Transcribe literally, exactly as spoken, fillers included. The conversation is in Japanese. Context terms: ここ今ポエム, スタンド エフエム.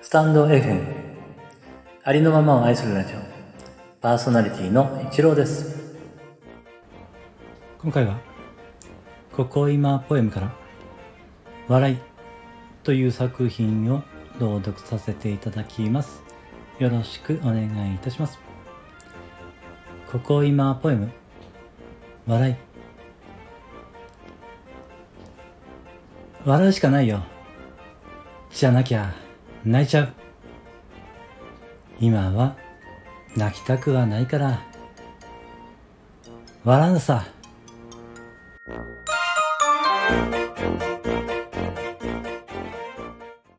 スタンド エフエム ありのままを愛するラジオ、パーソナリティの一郎です。今回はここ今ポエムから笑いという作品を朗読させていただきます。よろしくお願いいたします。ここ今ポエム笑い。笑うしかないよ。じゃなきゃ泣いちゃう。今は泣きたくはないから笑うのさ。